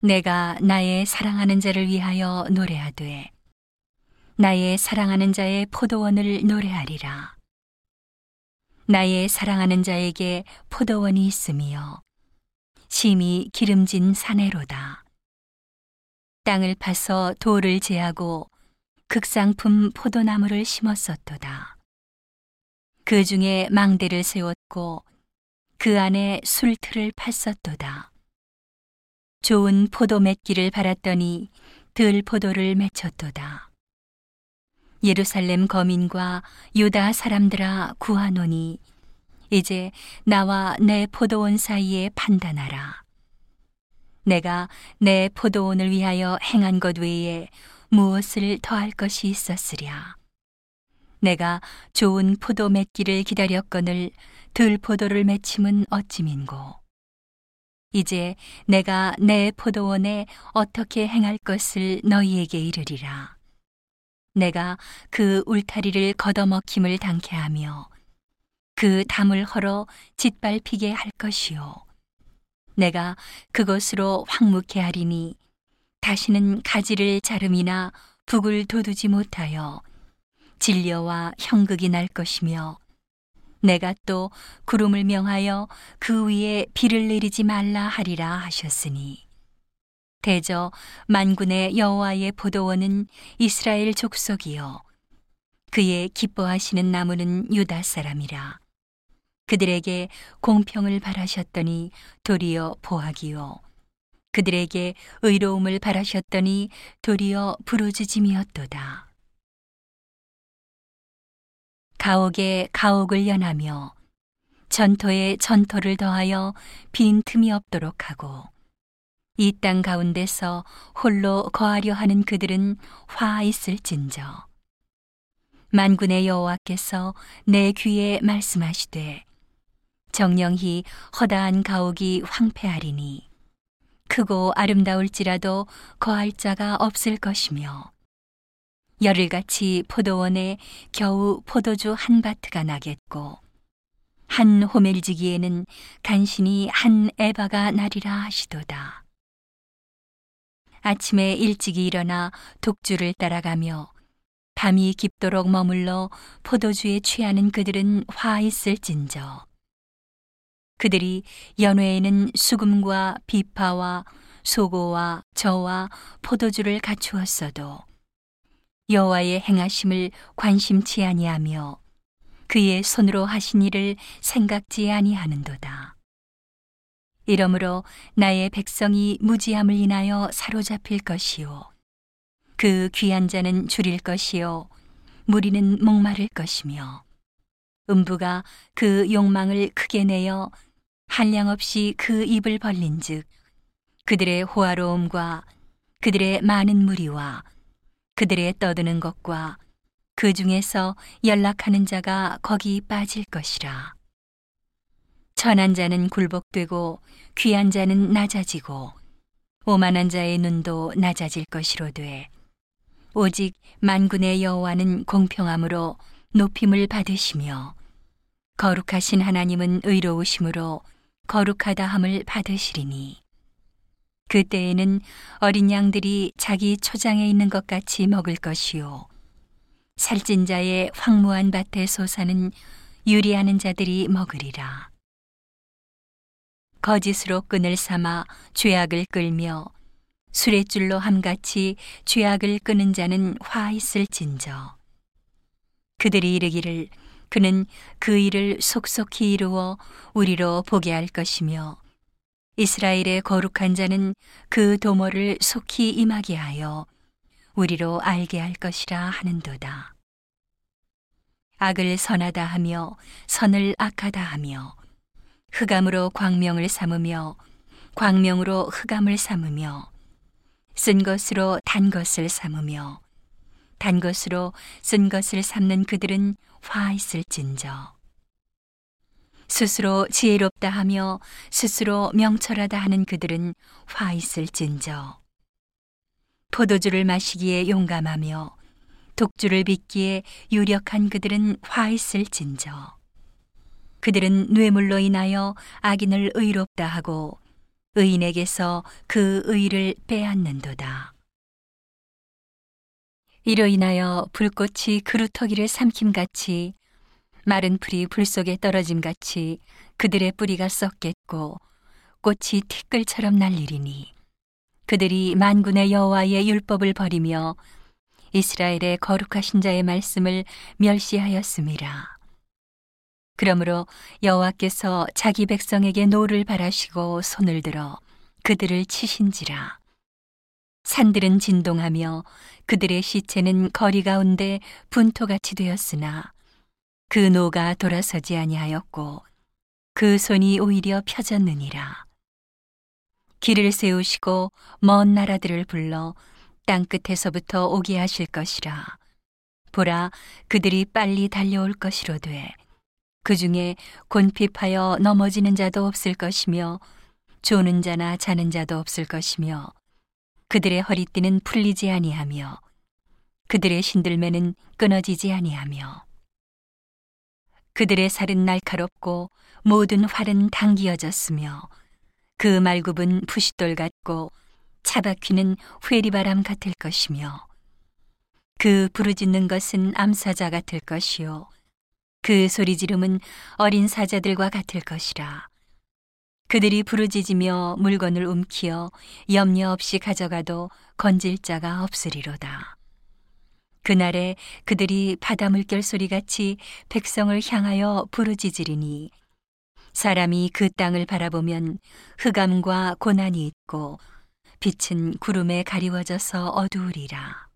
내가 나의 사랑하는 자를 위하여 노래하되 나의 사랑하는 자의 포도원을 노래하리라. 나의 사랑하는 자에게 포도원이 있으며 심히 기름진 사내로다. 땅을 파서 돌을 제하고 극상품 포도나무를 심었었도다. 그 중에 망대를 세웠고 그 안에 술틀을 팠었도다. 좋은 포도 맺기를 바랐더니 들포도를 맺혔도다. 예루살렘 거민과 유다 사람들아 구하노니 이제 나와 내 포도원 사이에 판단하라. 내가 내 포도원을 위하여 행한 것 외에 무엇을 더할 것이 있었으랴. 내가 좋은 포도 맺기를 기다렸거늘 들포도를 맺힘은 어찌민고. 이제 내가 내 포도원에 어떻게 행할 것을 너희에게 이르리라. 내가 그 울타리를 걷어먹힘을 당케 하며 그 담을 헐어 짓밟히게 할 것이요. 내가 그것으로 황무케 하리니 다시는 가지를 자름이나 북을 돋우지 못하여 진려와 형극이 날 것이며 내가 또 구름을 명하여 그 위에 비를 내리지 말라 하리라 하셨으니 대저 만군의 여호와의 포도원은 이스라엘 족속이요 그의 기뻐하시는 나무는 유다 사람이라. 그들에게 공평을 바라셨더니 도리어 보악이요 그들에게 의로움을 바라셨더니 도리어 부르짖음이었도다. 가옥에 가옥을 연하며 전토에 전토를 더하여 빈틈이 없도록 하고 이 땅 가운데서 홀로 거하려 하는 그들은 화 있을진저. 만군의 여호와께서 내 귀에 말씀하시되 정녕히 허다한 가옥이 황폐하리니 크고 아름다울지라도 거할 자가 없을 것이며 열흘같이 포도원에 겨우 포도주 한 바트가 나겠고 한 호멜지기에는 간신히 한 에바가 나리라 하시도다. 아침에 일찍이 일어나 독주를 따라가며 밤이 깊도록 머물러 포도주에 취하는 그들은 화 있을진저. 그들이 연회에는 수금과 비파와 소고와 저와 포도주를 갖추었어도 여호와의 행하심을 관심치 아니하며 그의 손으로 하신 일을 생각지 아니하는도다. 이러므로 나의 백성이 무지함을 인하여 사로잡힐 것이요 그 귀한 자는 줄일 것이요 무리는 목마를 것이며 음부가 그 욕망을 크게 내어 한량 없이 그 입을 벌린즉 그들의 호화로움과 그들의 많은 무리와 그들의 떠드는 것과 그 중에서 연락하는 자가 거기 빠질 것이라. 천한 자는 굴복되고 귀한 자는 낮아지고 오만한 자의 눈도 낮아질 것이로되 오직 만군의 여호와는 공평함으로 높임을 받으시며 거룩하신 하나님은 의로우심으로 거룩하다함을 받으시리니 그때에는 어린 양들이 자기 초장에 있는 것 같이 먹을 것이요 살찐 자의 황무한 밭에 솟아는 유리하는 자들이 먹으리라. 거짓으로 끈을 삼아 죄악을 끌며 수레줄로 함같이 죄악을 끄는 자는 화 있을진저. 그들이 이르기를 그는 그 일을 속속히 이루어 우리로 보게 할 것이며 이스라엘의 거룩한 자는 그 도모를 속히 임하게 하여 우리로 알게 할 것이라 하는도다. 악을 선하다 하며 선을 악하다 하며 흑암으로 광명을 삼으며 광명으로 흑암을 삼으며 쓴 것으로 단 것을 삼으며 단 것으로 쓴 것을 삼는 그들은 화 있을진저. 스스로 지혜롭다 하며 스스로 명철하다 하는 그들은 화 있을진저. 포도주를 마시기에 용감하며 독주를 빚기에 유력한 그들은 화 있을진저. 그들은 뇌물로 인하여 악인을 의롭다 하고 의인에게서 그 의를 빼앗는도다. 이로 인하여 불꽃이 그루터기를 삼킴같이 마른 풀이 불 속에 떨어짐같이 그들의 뿌리가 썩겠고 꽃이 티끌처럼 날리리니 그들이 만군의 여호와의 율법을 버리며 이스라엘의 거룩하신 자의 말씀을 멸시하였음이라. 그러므로 여호와께서 자기 백성에게 노를 바라시고 손을 들어 그들을 치신지라. 산들은 진동하며 그들의 시체는 거리 가운데 분토같이 되었으나 그 노가 돌아서지 아니하였고 그 손이 오히려 펴졌느니라. 길을 세우시고 먼 나라들을 불러 땅끝에서부터 오게 하실 것이라. 보라, 그들이 빨리 달려올 것이로되 그 중에 곤핍하여 넘어지는 자도 없을 것이며 조는 자나 자는 자도 없을 것이며 그들의 허리띠는 풀리지 아니하며 그들의 신들매는 끊어지지 아니하며 그들의 살은 날카롭고 모든 활은 당기어졌으며 그 말굽은 부싯돌 같고 차바퀴는 회리바람 같을 것이며 그 부르짖는 것은 암사자 같을 것이요 그 소리지름은 어린 사자들과 같을 것이라. 그들이 부르짖으며 물건을 움키어 염려 없이 가져가도 건질 자가 없으리로다. 그날에 그들이 바다 물결 소리같이 백성을 향하여 부르짖으리니 사람이 그 땅을 바라보면 흑암과 고난이 있고 빛은 구름에 가리워져서 어두우리라.